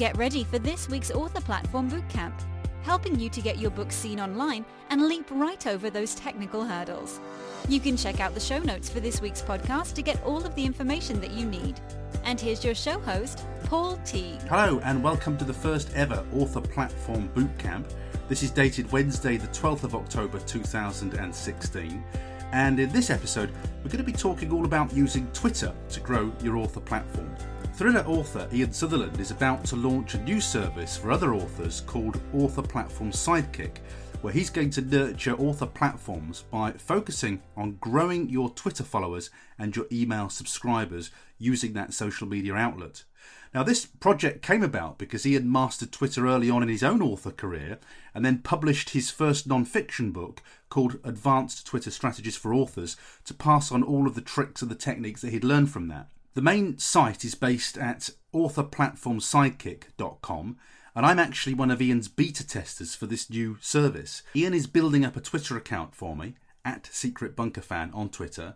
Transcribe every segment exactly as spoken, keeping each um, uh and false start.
Get ready for this week's Author Platform Bootcamp, helping you to get your book seen online and leap right over those technical hurdles. You can check out the show notes for this week's podcast to get all of the information that you need. And here's your show host, Paul Teague. Hello and welcome to the first ever Author Platform Bootcamp. This is dated Wednesday the twelfth of October two thousand sixteen. And in this episode, we're going to be talking all about using Twitter to grow your author platform. Thriller author Ian Sutherland is about to launch a new service for other authors called Author Platform Sidekick, where he's going to nurture author platforms by focusing on growing your Twitter followers and your email subscribers using that social media outlet. Now, this project came about because Ian mastered Twitter early on in his own author career and then published his first non-fiction book called Advanced Twitter Strategies for Authors to pass on all of the tricks and the techniques that he'd learned from that. The main site is based at author platform sidekick dot com, and I'm actually one of Ian's beta testers for this new service. Ian is building up a Twitter account for me, at Secret Bunker Fan on Twitter,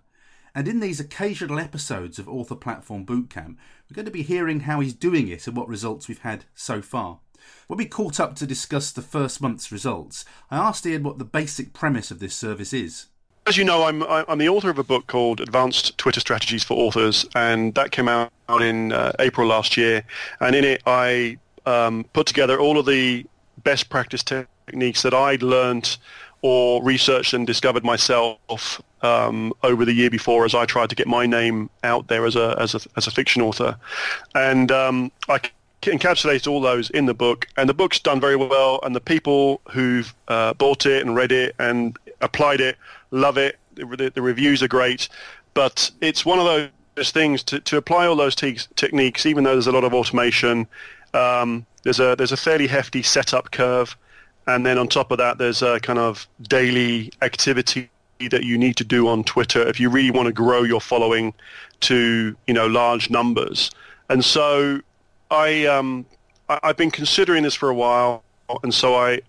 and in these occasional episodes of Author Platform Bootcamp, we're going to be hearing how he's doing it and what results we've had so far. When we caught up to discuss the first month's results, I asked Ian what the basic premise of this service is. As you know, I'm I'm the author of a book called Advanced Twitter Strategies for Authors, and that came out in uh, April last year. And in it, I um, put together all of the best practice techniques that I'd learned or researched and discovered myself um, over the year before, as I tried to get my name out there as a as a as a fiction author. And um, I encapsulates all those in the book, and the book's done very well, and the people who've uh, bought it and read it and applied it love it. The, the reviews are great, but it's one of those things to, to apply all those te- techniques, even though there's a lot of automation, um, there's a there's a fairly hefty setup curve, and then on top of that there's a kind of daily activity that you need to do on Twitter if you really want to grow your following to, you know, large numbers. And so I, um, I, I've been considering this for a while, and so I,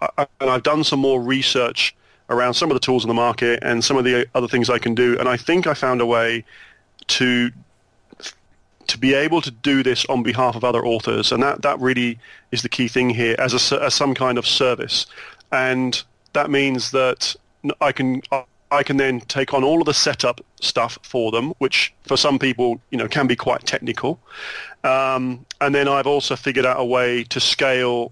I and I've done some more research around some of the tools in the market and some of the other things I can do, and I think I found a way to to be able to do this on behalf of other authors, and that, that really is the key thing here, as a as some kind of service, and that means that I can. I, I can then take on all of the setup stuff for them, which for some people, you know, can be quite technical. Um, and then I've also figured out a way to scale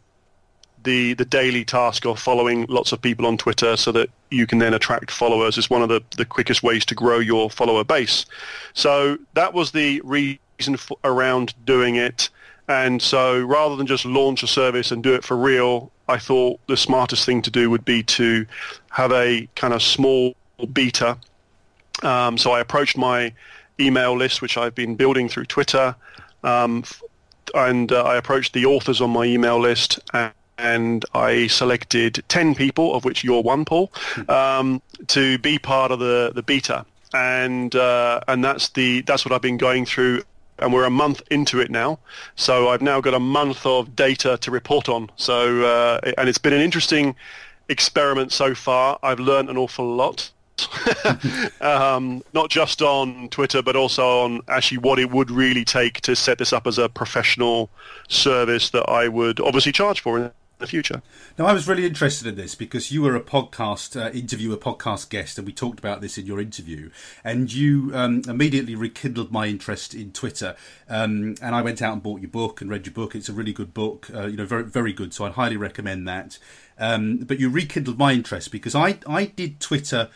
the the daily task of following lots of people on Twitter so that you can then attract followers. It's one of the, the quickest ways to grow your follower base. So that was the reason for, around doing it. And so rather than just launch a service and do it for real, I thought the smartest thing to do would be to have a kind of small beta. Um, so I approached my email list, which I've been building through Twitter, um, and uh, I approached the authors on my email list, and, and I selected ten people, of which you're one, Paul, um, to be part of the, the beta, and uh, and that's the that's what I've been going through. And we're a month into it now, so I've now got a month of data to report on. So uh, and it's been an interesting experiment so far. I've learned an awful lot. um, not just on Twitter, but also on actually what it would really take to set this up as a professional service that I would obviously charge for in the future. Now, I was really interested in this because you were a podcast uh, interviewer, podcast guest, and we talked about this in your interview, and you um, immediately rekindled my interest in Twitter, um, and I went out and bought your book and read your book. It's a really good book, uh, you know, very, very good, so I'd highly recommend that. Um, but you rekindled my interest because I, I did Twitter...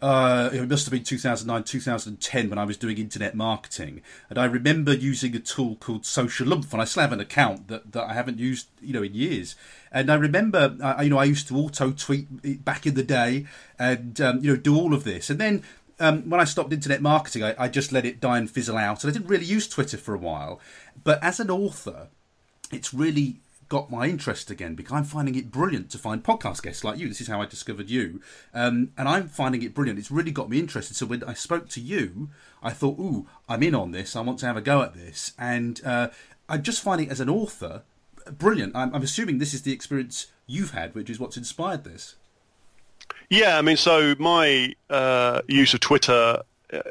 Uh, it must have been two thousand nine, two thousand ten when I was doing internet marketing, and I remember using a tool called SocialOomph, and I still have an account that, that I haven't used, you know, in years. And I remember, uh, you know, I used to auto tweet back in the day, and um, you know, do all of this. And then um, when I stopped internet marketing, I, I just let it die and fizzle out, and I didn't really use Twitter for a while. But as an author, it's really got my interest again, because I'm finding it brilliant to find podcast guests like you. This is how I discovered you. Um, and I'm finding it brilliant. It's really got me interested. So when I spoke to you, I thought, ooh, I'm in on this. I want to have a go at this. And uh, I'm just finding it as an author brilliant. I'm, I'm assuming this is the experience you've had, which is what's inspired this. Yeah, I mean, so my uh, use of Twitter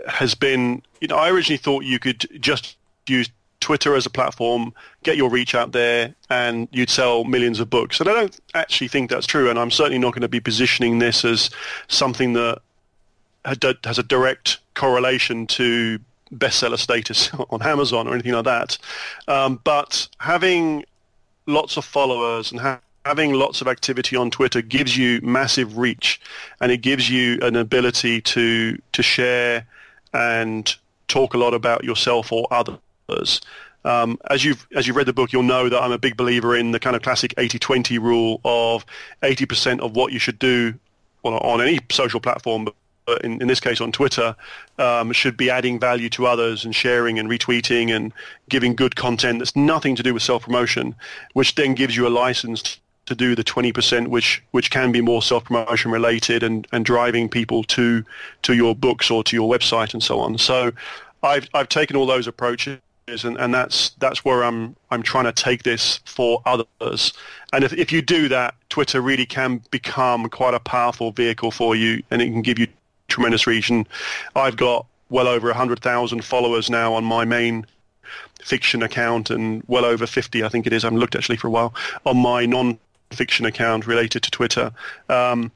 has been, you know, I originally thought you could just use Twitter as a platform, get your reach out there, and you'd sell millions of books. And I don't actually think that's true, and I'm certainly not going to be positioning this as something that has a direct correlation to bestseller status on Amazon or anything like that. Um, but having lots of followers and ha- having lots of activity on Twitter gives you massive reach, and it gives you an ability to to share and talk a lot about yourself or others. Um, as you've as you've read the book, you'll know that I'm a big believer in the kind of classic eighty twenty rule of eighty percent of what you should do well, on any social platform, but In, in this case on Twitter, um, should be adding value to others and sharing and retweeting and giving good content that's nothing to do with self-promotion, which then gives you a license to do the twenty percent which which can be more self-promotion related and, and driving people to to your books or to your website and so on. So I've I've taken all those approaches and, and that's that's where I'm I'm trying to take this for others. And if if you do that, Twitter really can become quite a powerful vehicle for you, and it can give you tremendous region. I've got well over one hundred thousand followers now on my main fiction account, and well over fifty, I think it is, I haven't looked actually for a while, on my non-fiction account related to Twitter. Um,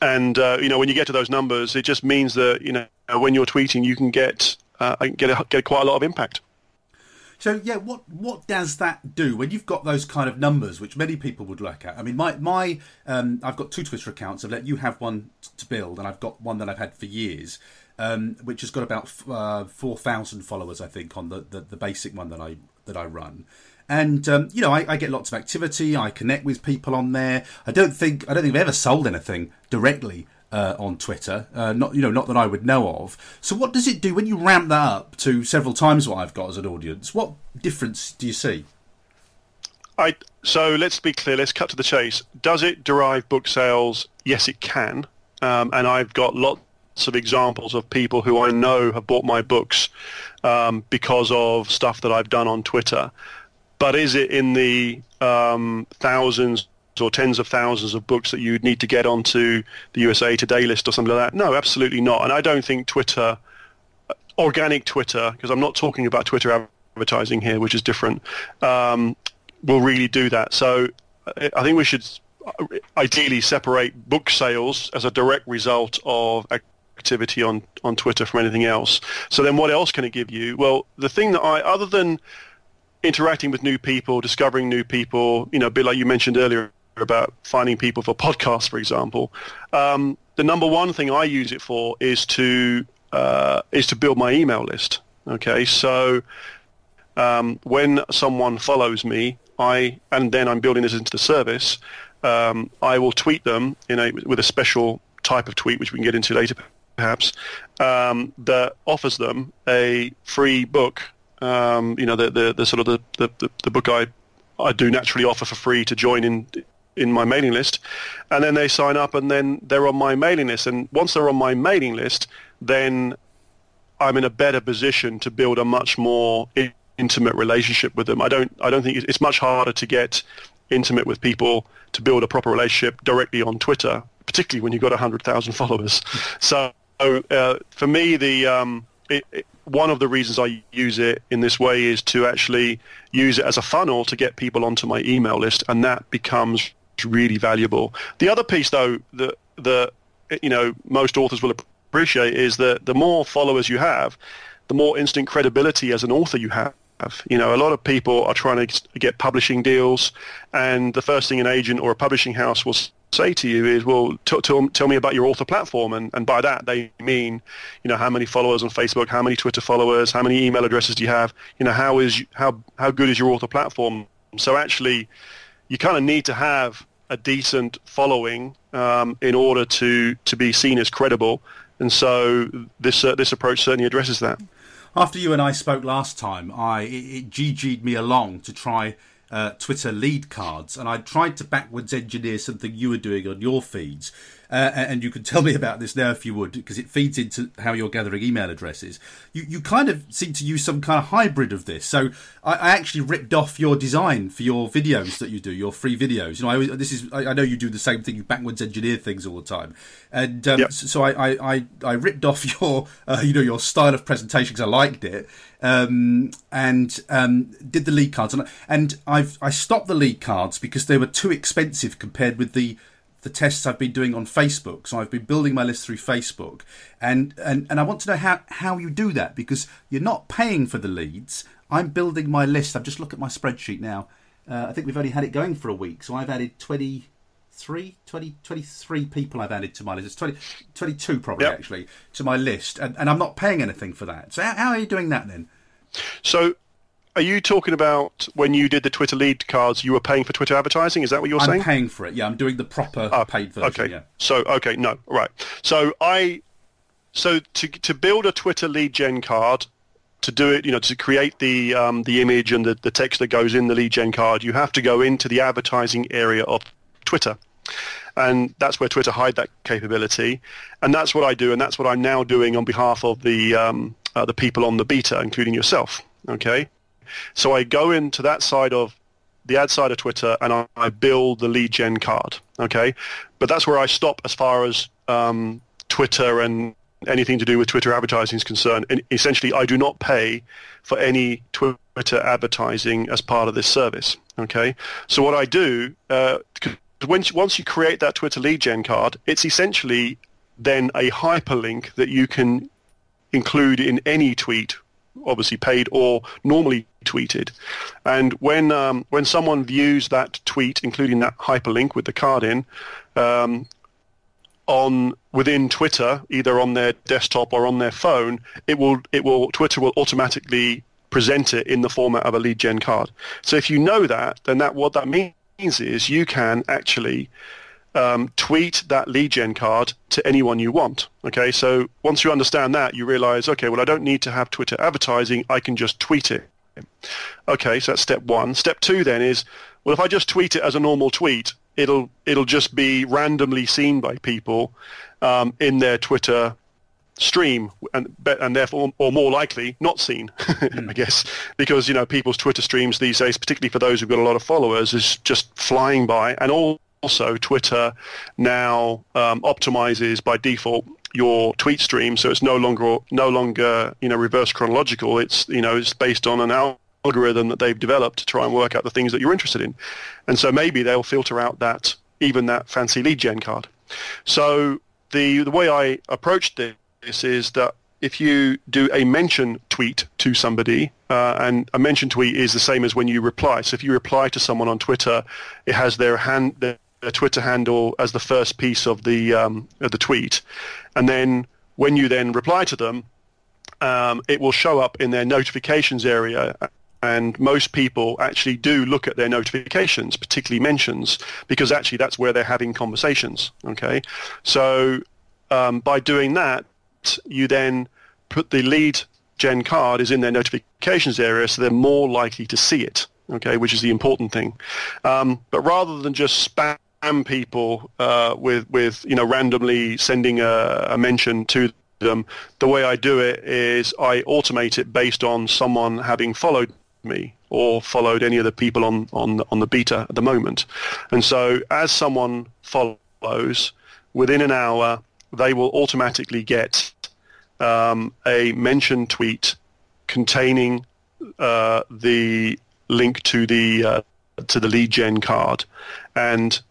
and, uh, you know, when you get to those numbers, it just means that, you know, when you're tweeting, you can get uh, get, a, get quite a lot of impact. So, yeah, what, what does that do when you've got those kind of numbers, which many people would look at? I mean, my, my um, I've got two Twitter accounts. I've let you have one to build, and I've got one that I've had for years, um, which has got about uh, four thousand followers, I think, on the, the, the basic one that I that I run. And, um, you know, I, I get lots of activity. I connect with people on there. I don't think I don't think I've ever sold anything directly Uh, on Twitter, uh, not you know, not that I would know of. So what does it do when you ramp that up to several times what I've got as an audience? What difference do you see? I so let's be clear. Let's cut to the chase. Does it derive book sales? Yes, it can. Um, and I've got lots of examples of people who I know have bought my books um, because of stuff that I've done on Twitter. But is it in the um, thousands or tens of thousands of books that you'd need to get onto the U S A Today list or something like that? No, absolutely not. And I don't think Twitter, organic Twitter, because I'm not talking about Twitter advertising here, which is different, um, will really do that. So I think we should ideally separate book sales as a direct result of activity on, on Twitter from anything else. So then what else can it give you? Well, the thing that I, other than interacting with new people, discovering new people, you know, a bit like you mentioned earlier, about finding people for podcasts, for example. Um, the number one thing I use it for is to uh, is to build my email list. Okay, so um, when someone follows me, I and then I'm building this into the service. Um, I will tweet them in a with a special type of tweet, which we can get into later, perhaps, um, that offers them a free book. Um, you know, the, the the sort of the the, the book I. I do naturally offer for free to join in in my mailing list, and then they sign up, and then they're on my mailing list. And once they're on my mailing list, then I'm in a better position to build a much more in- intimate relationship with them. I don't I don't think it's much harder to get intimate with people, to build a proper relationship directly on Twitter, particularly when you've got one hundred thousand followers. So uh, for me, the um, it, it, one of the reasons I use it in this way is to actually use it as a funnel to get people onto my email list, and that becomes really valuable. The other piece, though, that the you know most authors will appreciate is that the more followers you have, the more instant credibility as an author you have. You know, a lot of people are trying to get publishing deals, and the first thing an agent or a publishing house will say to you is, well, t- t- tell me about your author platform, and, and by that they mean, you know, how many followers on Facebook, how many Twitter followers, how many email addresses do you have, you know, how is how how good is your author platform? So actually, you kind of need to have a decent following um, in order to to be seen as credible, and so this uh, this approach certainly addresses that. After you and I spoke last time, I it, it G G'd me along to try. Uh, Twitter lead cards, and I tried to backwards engineer something you were doing on your feeds uh, and you can tell me about this now if you would, because it feeds into how you're gathering email addresses. You, you kind of seem to use some kind of hybrid of this. So I, I actually ripped off your design for your videos that you do, your free videos. You know, I always, this is I, I know you do the same thing. You backwards engineer things all the time, and um, yep. so I, I I I ripped off your uh, you know your style of presentation because I liked it. Um, and um, did the lead cards, and and I've I stopped the lead cards because they were too expensive compared with the the tests I've been doing on Facebook. So I've been building my list through Facebook, and and and I want to know how how you do that, because you're not paying for the leads. I'm building my list. I've just looked at my spreadsheet now. Uh, I think we've only had it going for a week, so I've added twenty-three people I've added to my list. It's twenty, twenty-two probably, yep. actually, to my list, and, and I'm not paying anything for that. So how, how are you doing that then? So are you talking about when you did the Twitter lead cards, you were paying for Twitter advertising? Is that what you're I'm saying? I'm paying for it, yeah. I'm doing the proper uh, paid version, okay. yeah. So, okay, no, right. So I, so to to build a Twitter lead gen card, to do it, you know, to create the um, the image and the, the text that goes in the lead gen card, you have to go into the advertising area of Twitter. And that's where Twitter hide that capability. And that's what I do, and that's what I'm now doing on behalf of the um, uh, the people on the beta, including yourself, okay? So I go into that side of the ad side of Twitter, and I, I build the lead gen card, okay? But that's where I stop as far as um, Twitter and anything to do with Twitter advertising is concerned. And essentially, I do not pay for any Twitter advertising as part of this service, okay? So what I do... Uh, Once once you create that Twitter lead gen card, it's essentially then a hyperlink that you can include in any tweet, obviously paid or normally tweeted. And when um, when someone views that tweet, including that hyperlink with the card in, um, on within Twitter, either on their desktop or on their phone, it will it will Twitter will automatically present it in the format of a lead gen card. So if you know that, then that what that means. is you can actually um, tweet that lead gen card to anyone you want. Okay, so once you understand that, you realize, okay, well, I don't need to have Twitter advertising. I can just tweet it. Okay, so that's step one. Step two then is, well, if I just tweet it as a normal tweet, it'll it'll just be randomly seen by people um, in their Twitter stream, and and therefore, or more likely, not seen, mm. I guess, because, you know, people's Twitter streams these days, particularly for those who've got a lot of followers, is just flying by. And also, Twitter now um, optimizes by default your tweet stream, so it's no longer no longer you know reverse chronological. It's you know it's based on an algorithm that they've developed to try and work out the things that you're interested in, and so maybe they'll filter out that even that fancy lead gen card. So the the way I approached it. This is that if you do a mention tweet to somebody, uh, and a mention tweet is the same as when you reply. So if you reply to someone on Twitter, it has their hand, their Twitter handle as the first piece of the um, of the tweet, and then when you then reply to them, um, it will show up in their notifications area. And most people actually do look at their notifications, particularly mentions, because actually that's where they're having conversations. Okay, so um, by doing that. You then put the lead gen card is in their notifications area, so they're more likely to see it, okay, which is the important thing. Um, but rather than just spam people uh, with, with, you know, randomly sending a, a mention to them, the way I do it is I automate it based on someone having followed me or followed any of the people on, on, on the beta at the moment. And so as someone follows, within an hour, they will automatically get Um, a mention tweet containing uh, the link to the uh, to the lead gen card, and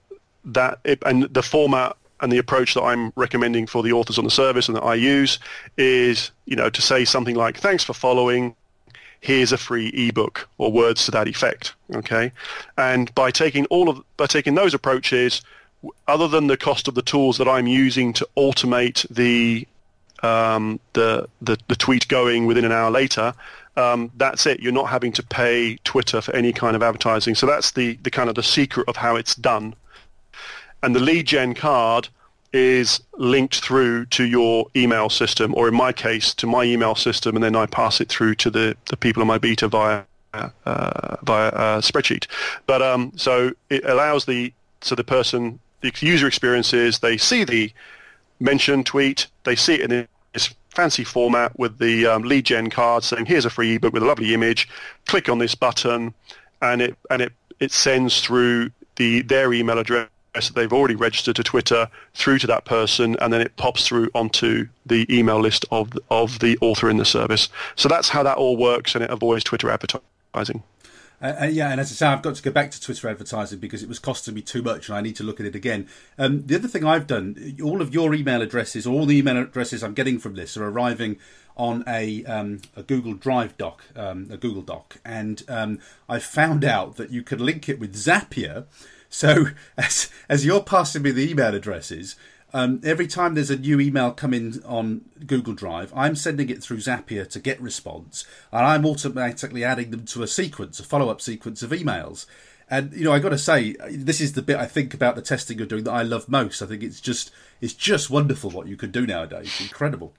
that it, and the format and the approach that I'm recommending for the authors on the service and that I use is you know to say something like, "Thanks for following. Here's a free ebook," or words to that effect. Okay, and by taking all of by taking those approaches, other than the cost of the tools that I'm using to automate the Um, the, the the tweet going within an hour later, um, that's it. You're not having to pay Twitter for any kind of advertising. So that's the, the kind of the secret of how it's done. And the lead gen card is linked through to your email system, or in my case, to my email system, and then I pass it through to the, the people on my beta via uh, via a spreadsheet. But um, so it allows the so the person the user experience is they see the mention tweet, they see it in this fancy format with the um, lead gen card saying, here's a free ebook with a lovely image, click on this button, and it and it, it sends through the their email address that they've already registered to Twitter through to that person, and then it pops through onto the email list of of the author in the service. So that's how that all works, and it avoids Twitter advertising. Uh, yeah, and as I say, I've got to go back to Twitter advertising because it was costing me too much and I need to look at it again. Um, the other thing I've done, all of your email addresses, all the email addresses I'm getting from this are arriving on a, um, a Google Drive doc, um, a Google Doc. And um, I found out that you could link it with Zapier. So as, as you're passing me the email addresses, um, every time there's a new email coming on Google Drive, I'm sending it through Zapier to GetResponse, and I'm automatically adding them to a sequence, a follow-up sequence of emails. And, you know, I got to say, this is the bit I think about the testing you're doing that I love most. I think it's just it's just wonderful what you can do nowadays. It's incredible.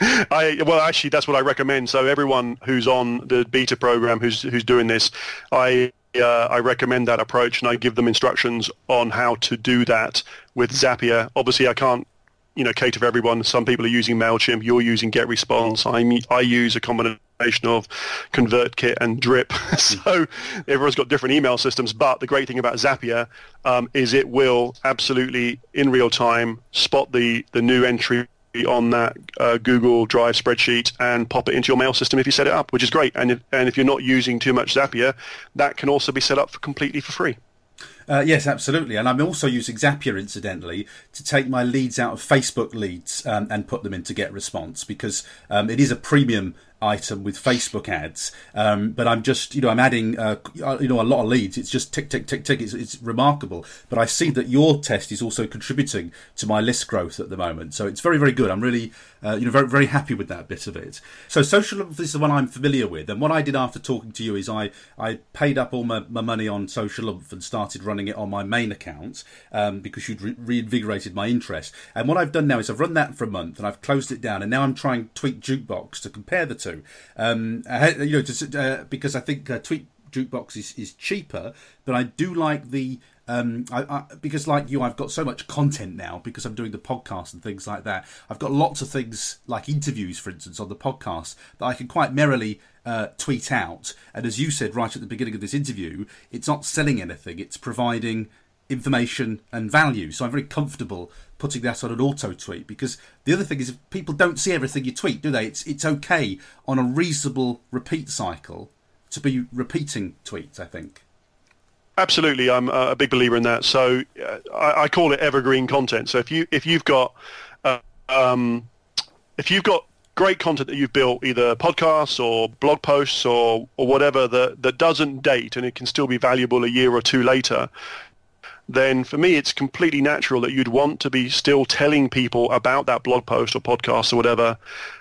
I, well, actually, that's what I recommend. So everyone who's on the beta program who's who's doing this, I... Uh, I recommend that approach, and I give them instructions on how to do that with Zapier. Obviously, I can't, you know, cater for everyone. Some people are using MailChimp. You're using GetResponse. I I use a combination of ConvertKit and Drip. So everyone's got different email systems. But the great thing about Zapier um, is it will absolutely, in real time, spot the the new entry on that uh, Google Drive spreadsheet and pop it into your mail system if you set it up, which is great. And if, and if you're not using too much Zapier, that can also be set up for completely for free. Uh, yes, absolutely. And I'm also using Zapier, incidentally, to take my leads out of Facebook leads um, and put them into GetResponse, because um, it is a premium item with Facebook ads. Um, but I'm just, you know, I'm adding, uh, you know, a lot of leads. It's just tick, tick, tick, tick. It's, it's remarkable. But I see that your test is also contributing to my list growth at the moment. So it's very, very good. I'm really, uh, you know, very, very happy with that bit of it. So SocialOomph is the one I'm familiar with. And what I did after talking to you is I, I paid up all my, my money on SocialOomph and started running it on my main account um, because you'd re- reinvigorated my interest. And what I've done now is I've run that for a month and I've closed it down. And now I'm trying Tweet Jukebox to compare the two. Um, you know, just, uh, because I think uh, Tweet Jukebox is, is cheaper, but I do like the um, I, I, because like you, I've got so much content now because I'm doing the podcast and things like that. I've got lots of things like interviews, for instance, on the podcast that I can quite merrily uh, tweet out. And as you said right at the beginning of this interview, it's not selling anything; it's providing information and value. So I'm very comfortable putting that on an auto tweet, because the other thing is people don't see everything you tweet, do they? It's it's okay on a reasonable repeat cycle to be repeating tweets, I think. Absolutely. I'm a big believer in that. So uh, I, I call it evergreen content. So if you if you've got uh, um, if you've got great content that you've built, either podcasts or blog posts or or whatever that that doesn't date and it can still be valuable a year or two later, then for me it's completely natural that you'd want to be still telling people about that blog post or podcast or whatever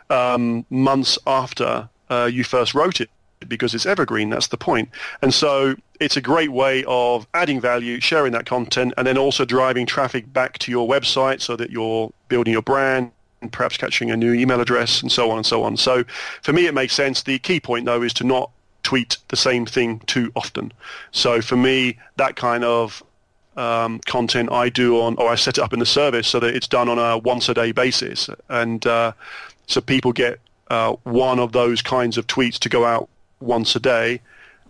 um, months after uh, you first wrote it, because it's evergreen. That's the point. And so it's a great way of adding value, sharing that content, and then also driving traffic back to your website so that you're building your brand and perhaps catching a new email address and so on and so on. So for me it makes sense. The key point though is to not tweet the same thing too often. So for me that kind of Um, content I do on, or I set it up in the service so that it's done on a once a day basis, and uh, so people get uh, one of those kinds of tweets to go out once a day.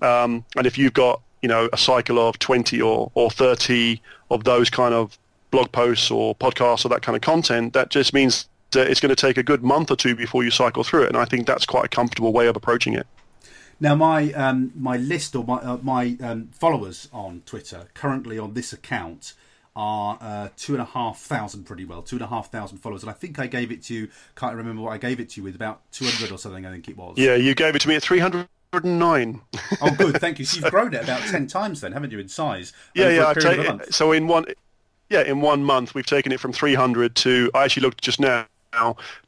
Um, and if you've got, you know, a cycle of twenty or or thirty of those kind of blog posts or podcasts or that kind of content, that just means that it's going to take a good month or two before you cycle through it. And I think that's quite a comfortable way of approaching it. Now, my um, my list or my uh, my um, followers on Twitter currently on this account are uh, two and a half thousand, pretty well, two and a half thousand followers. And I think I gave it to you, can't remember what I gave it to you with, about two hundred or something, I think it was. Yeah, you gave it to me at three hundred and nine. Oh, good, thank you. So you've grown it about ten times then, haven't you, in size? Yeah, yeah. I've taken it, so in one, yeah, in one month, we've taken it from three hundred to, I actually looked just now,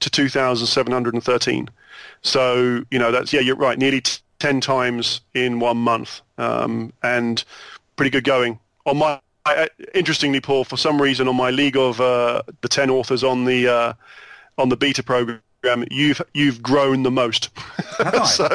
to two thousand seven hundred thirteen. So, you know, that's, yeah, you're right, nearly T- ten times in one month, um, and pretty good going. On my, I, interestingly, Paul, for some reason, on my league of uh, the ten authors on the uh, on the beta program, you've you've grown the most. Have I? So,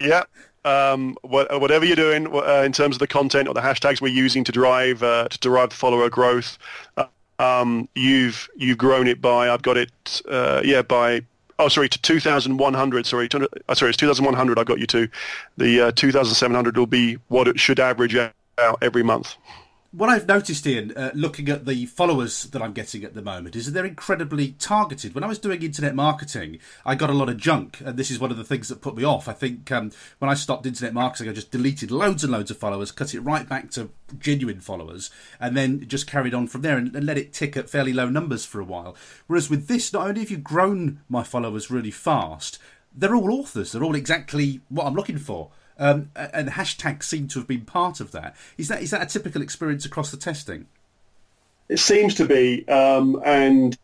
yeah, um, what, whatever you're doing uh, in terms of the content or the hashtags we're using to drive uh, to derive the follower growth, uh, um, you've you've grown it by I've got it uh, yeah by oh sorry to two thousand one hundred sorry two, uh, sorry it's two thousand one hundred I got you to the uh, two thousand seven hundred will be what it should average out every month. What I've noticed, Ian, uh, looking at the followers that I'm getting at the moment, is that they're incredibly targeted. When I was doing internet marketing, I got a lot of junk, and this is one of the things that put me off. I think um, when I stopped internet marketing, I just deleted loads and loads of followers, cut it right back to genuine followers, and then just carried on from there and, and let it tick at fairly low numbers for a while. Whereas with this, not only have you grown my followers really fast, they're all authors. They're all exactly what I'm looking for. Um, and hashtags seem to have been part of that. Is that is that a typical experience across the testing? It seems to be, um, and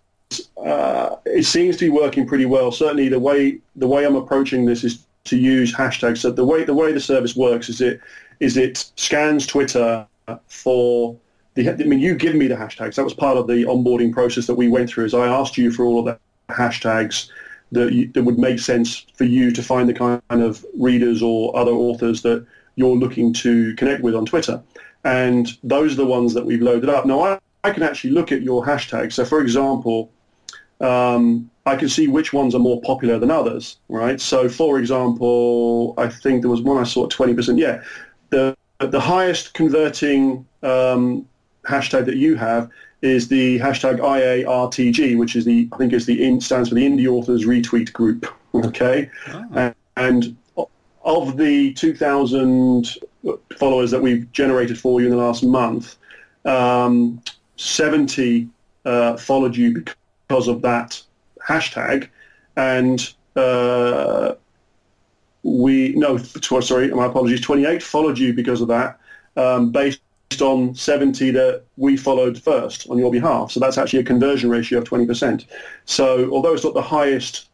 uh, it seems to be working pretty well. Certainly, the way the way I'm approaching this is to use hashtags. So the way the way the service works is it is it scans Twitter for the. I mean, you give me the hashtags. That was part of the onboarding process that we went through. Is I asked you for all of the hashtags that, you, that would make sense for you to find the kind of readers or other authors that you're looking to connect with on Twitter. And those are the ones that we've loaded up. Now, I, I can actually look at your hashtags. So, for example, um, I can see which ones are more popular than others, right? So, for example, I think there was one I saw at twenty percent. Yeah, the, the highest converting um, hashtag that you have is the hashtag I A R T G, which is the I think is the stands for the Indie Authors Retweet Group. Okay, oh. And of the two thousand followers that we've generated for you in the last month, um, seventy uh, followed you because of that hashtag, and uh, we no tw- sorry my apologies twenty-eight followed you because of that um, based. on seventy that we followed first on your behalf. So that's actually a conversion ratio of twenty percent. So although it's not the highest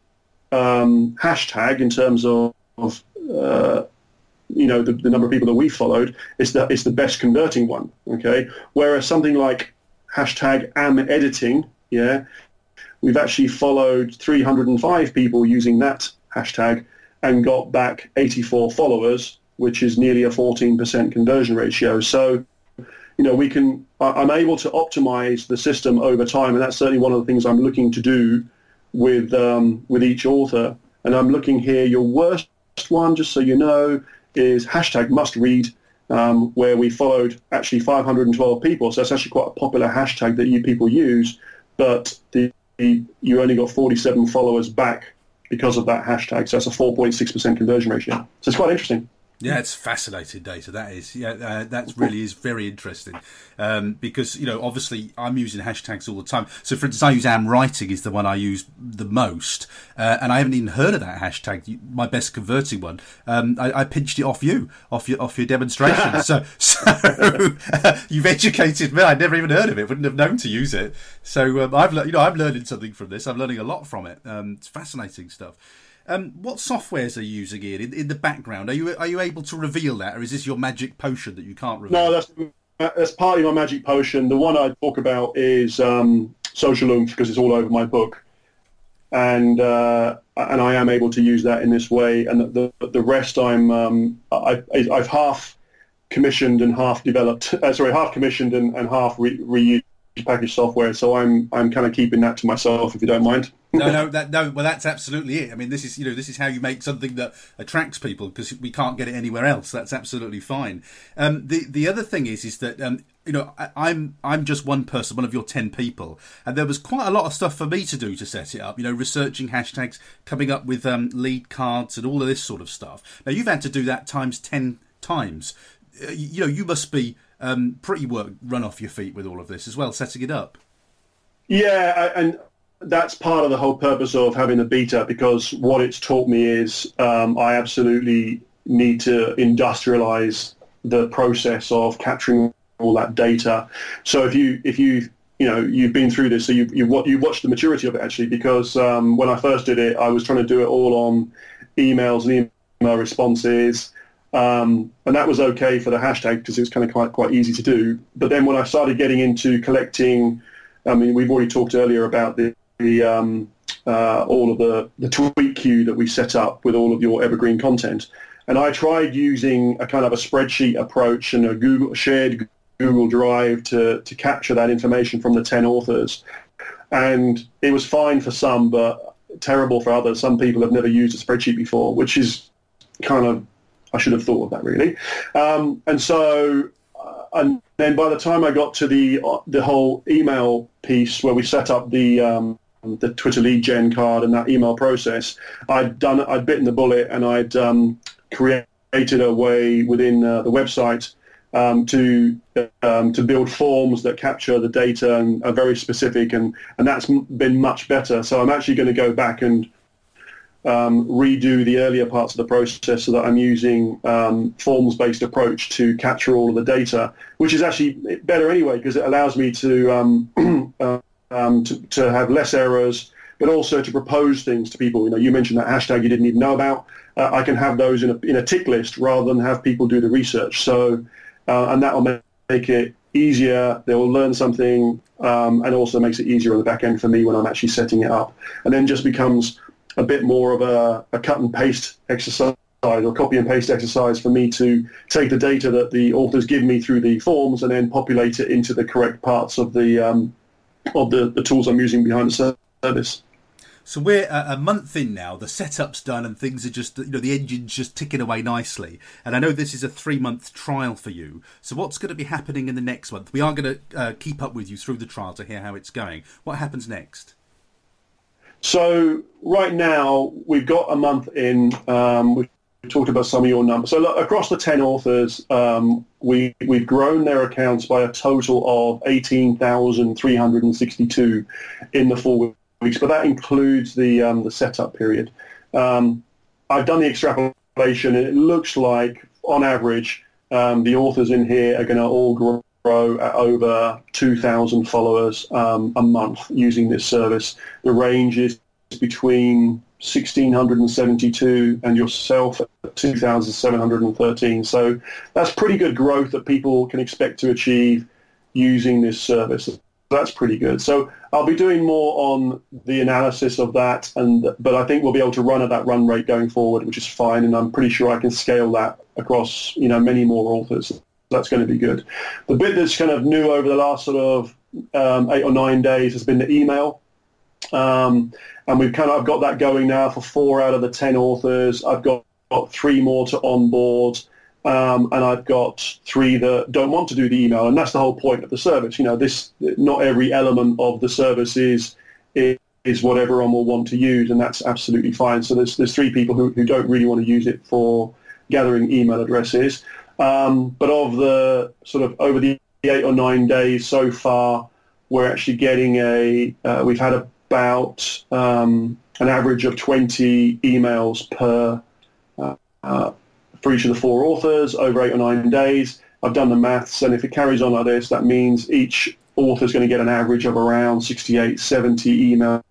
um, hashtag in terms of, of uh, you know, the, the number of people that we followed, it's the, it's the best converting one, okay? Whereas something like hashtag am editing, yeah, we've actually followed three hundred five people using that hashtag and got back eighty-four followers, which is nearly a fourteen percent conversion ratio. So, you know, we can. I'm able to optimize the system over time, and that's certainly one of the things I'm looking to do with um, with each author. And I'm looking here. Your worst one, just so you know, is hashtag must read, um, where we followed actually five hundred twelve people. So that's actually quite a popular hashtag that you people use, but the, the you only got forty-seven followers back because of that hashtag. So that's a four point six percent conversion ratio. So it's quite interesting. Yeah, it's fascinating data. That is, yeah, uh, that really is very interesting um, because, you know, obviously I'm using hashtags all the time. So, for instance, I use am writing is the one I use the most, uh, and I haven't even heard of that hashtag. My best converting one, um, I, I pinched it off you, off your, off your demonstration. so, so you've educated me. I'd never even heard of it. Wouldn't have known to use it. So, um, I've, le- you know, I'm learning something from this. I'm learning a lot from it. Um, it's fascinating stuff. Um, what softwares are you using, Ian, in, in the background? Are you are you able to reveal that, or is this your magic potion that you can't reveal? No, that's that's partly my magic potion. The one I talk about is um, SocialOomph because it's all over my book, and uh, and I am able to use that in this way. And the the rest I'm um, I, I've half commissioned and half developed. Uh, sorry, half commissioned and, and half re- reused. Package software, so I'm I'm kind of keeping that to myself, if you don't mind. no, no, that no. Well, that's absolutely it. I mean, this is you know this is how you make something that attracts people because we can't get it anywhere else. That's absolutely fine. Um, the the other thing is is that um, you know I, I'm I'm just one person, one of your ten people, and there was quite a lot of stuff for me to do to set it up. You know, researching hashtags, coming up with um, lead cards, and all of this sort of stuff. Now you've had to do that times ten times. Uh, you, you know, you must be. Um, pretty work run off your feet with all of this as well, setting it up. Yeah, and that's part of the whole purpose of having a beta, because what it's taught me is um, I absolutely need to industrialize the process of capturing all that data. So if you if you you know you've been through this, so you you you watched the maturity of it actually, because um, when I first did it, I was trying to do it all on emails and email responses. Um, and that was okay for the hashtag because it was kind of quite, quite easy to do. But then when I started getting into collecting, I mean, we've already talked earlier about the, the um, uh, all of the, the tweet queue that we set up with all of your evergreen content. And I tried using a kind of a spreadsheet approach and a Google, shared Google Drive to, to capture that information from the ten authors. And it was fine for some, but terrible for others. Some people have never used a spreadsheet before, which is kind of, I should have thought of that really. Um, and so, uh, and then by the time I got to the uh, the whole email piece where we set up the um, the Twitter lead gen card and that email process, I'd done, I'd bitten the bullet, and I'd um, created a way within uh, the website um, to um, to build forms that capture the data and are very specific, and and that's been much better. So I'm actually going to go back and um, redo the earlier parts of the process so that I'm using um, forms-based approach to capture all of the data, which is actually better anyway because it allows me to um, uh, Um, to, to have less errors, but also to propose things to people. You know, you mentioned that hashtag you didn't even know about. Uh, I can have those in a, in a tick list rather than have people do the research. So, uh, and that will make, make it easier. They will learn something, um, and also makes it easier on the back end for me when I'm actually setting it up. And then just becomes a bit more of a, a cut and paste exercise or copy and paste exercise for me to take the data that the authors give me through the forms and then populate it into the correct parts of the um, of the, the tools I'm using behind the service. So we're a, a month in now, the setup's done and things are just, you know, the engine's just ticking away nicely. And I know this is a three-month trial for you. So what's going to be happening in the next month? We are going to uh, keep up with you through the trial to hear how it's going. What happens next? So right now, we've got a month in. Um, we've talked about some of your numbers. So look, across the ten authors, um, We, we've grown their accounts by a total of eighteen thousand three hundred sixty-two in the four weeks, but that includes the um, the setup period. Um, I've done the extrapolation, and it looks like, on average, um, the authors in here are going to all grow, grow at over two thousand followers um, a month using this service. The range is between one thousand six hundred seventy-two and yourself at two thousand seven hundred thirteen. So that's pretty good growth that people can expect to achieve using this service. That's pretty good. So I'll be doing more on the analysis of that, and but I think we'll be able to run at that run rate going forward, which is fine, and I'm pretty sure I can scale that across, you know, many more authors. That's going to be good. The bit that's kind of new over the last sort of um, eight or nine days has been the email. Um, and we've kind of I've got that going now for four out of the ten authors. I've got, got three more to onboard, um, and I've got three that don't want to do the email, and that's the whole point of the service. You know, this not every element of the service is is what everyone will want to use, and that's absolutely fine. So there's there's three people who, who don't really want to use it for gathering email addresses, um, but of the sort of over the eight or nine days so far, we're actually getting a uh, we've had a about um, an average of twenty emails per uh, uh, for each of the four authors over eight or nine days. I've done the maths, and if it carries on like this, that means each author is going to get an average of around sixty-eight, seventy emails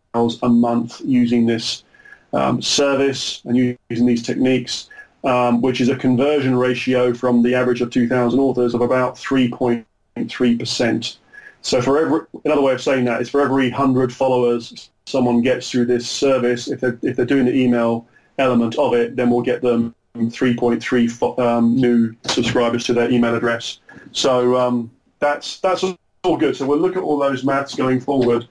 a month using this um, service and using these techniques, um, which is a conversion ratio from the average of two thousand authors of about three point three percent. So for every, another way of saying that is for every one hundred followers someone gets through this service, if they're, if they're doing the email element of it, then we'll get them three point three um, new subscribers to their email address. So um, that's that's all good. So we'll look at all those maths going forward,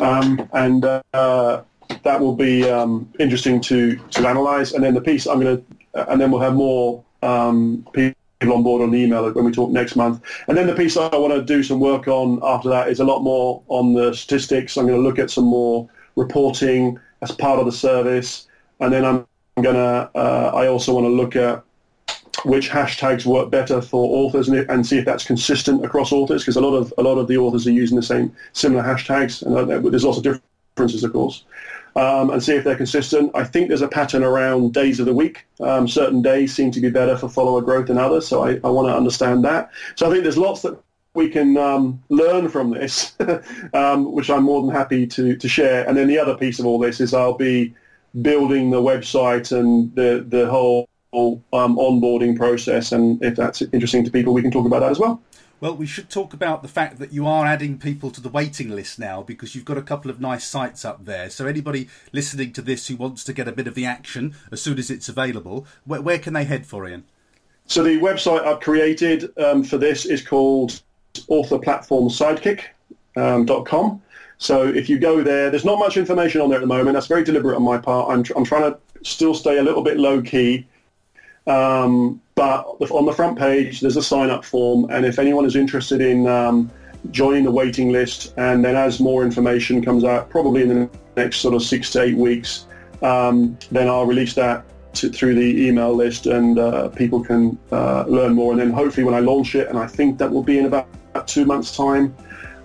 um, and uh, that will be um, interesting to, to analyse. And then the piece I'm going to, and then we'll have more um, people on board on the email when we talk next month. And then the piece I want to do some work on after that is a lot more on the statistics. I'm going to look at some more reporting as part of the service, and then I'm going to uh, I also want to look at which hashtags work better for authors and, and see if that's consistent across authors, because a lot of a lot of the authors are using the same similar hashtags, and there's lots of differences, of course. Um, and see if they're consistent. I think there's a pattern around days of the week. Um, certain days seem to be better for follower growth than others, so I, I want to understand that. So I think there's lots that we can um, learn from this, um, which I'm more than happy to, to share. And then the other piece of all this is I'll be building the website and the, the whole um, onboarding process, and if that's interesting to people, we can talk about that as well. Well, we should talk about the fact that you are adding people to the waiting list now, because you've got a couple of nice sites up there. So anybody listening to this who wants to get a bit of the action as soon as it's available, where, where can they head for, Ian? So the website I've created um, for this is called author platform sidekick dot com. Um, so if you go there, there's not much information on there at the moment. That's very deliberate on my part. I'm, tr- I'm trying to still stay a little bit low-key. Um, but on the front page, there's a sign-up form, and if anyone is interested in um, joining the waiting list, and then as more information comes out, probably in the next sort of six to eight weeks, um, then I'll release that to, through the email list, and uh, people can uh, learn more. And then hopefully when I launch it, and I think that will be in about two months' time,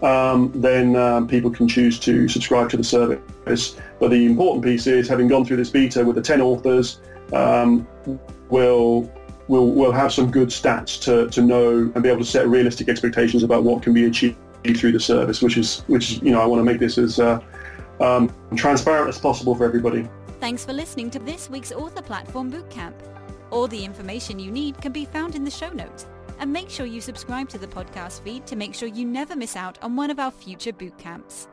um, then um, people can choose to subscribe to the service. But the important piece is, having gone through this beta with the ten authors, um, we'll, we'll, we'll have some good stats to, to know and be able to set realistic expectations about what can be achieved through the service, which is, which you know, I want to make this as uh, um, transparent as possible for everybody. Thanks for listening to this week's Author Platform Bootcamp. All the information you need can be found in the show notes. And make sure you subscribe to the podcast feed to make sure you never miss out on one of our future bootcamps.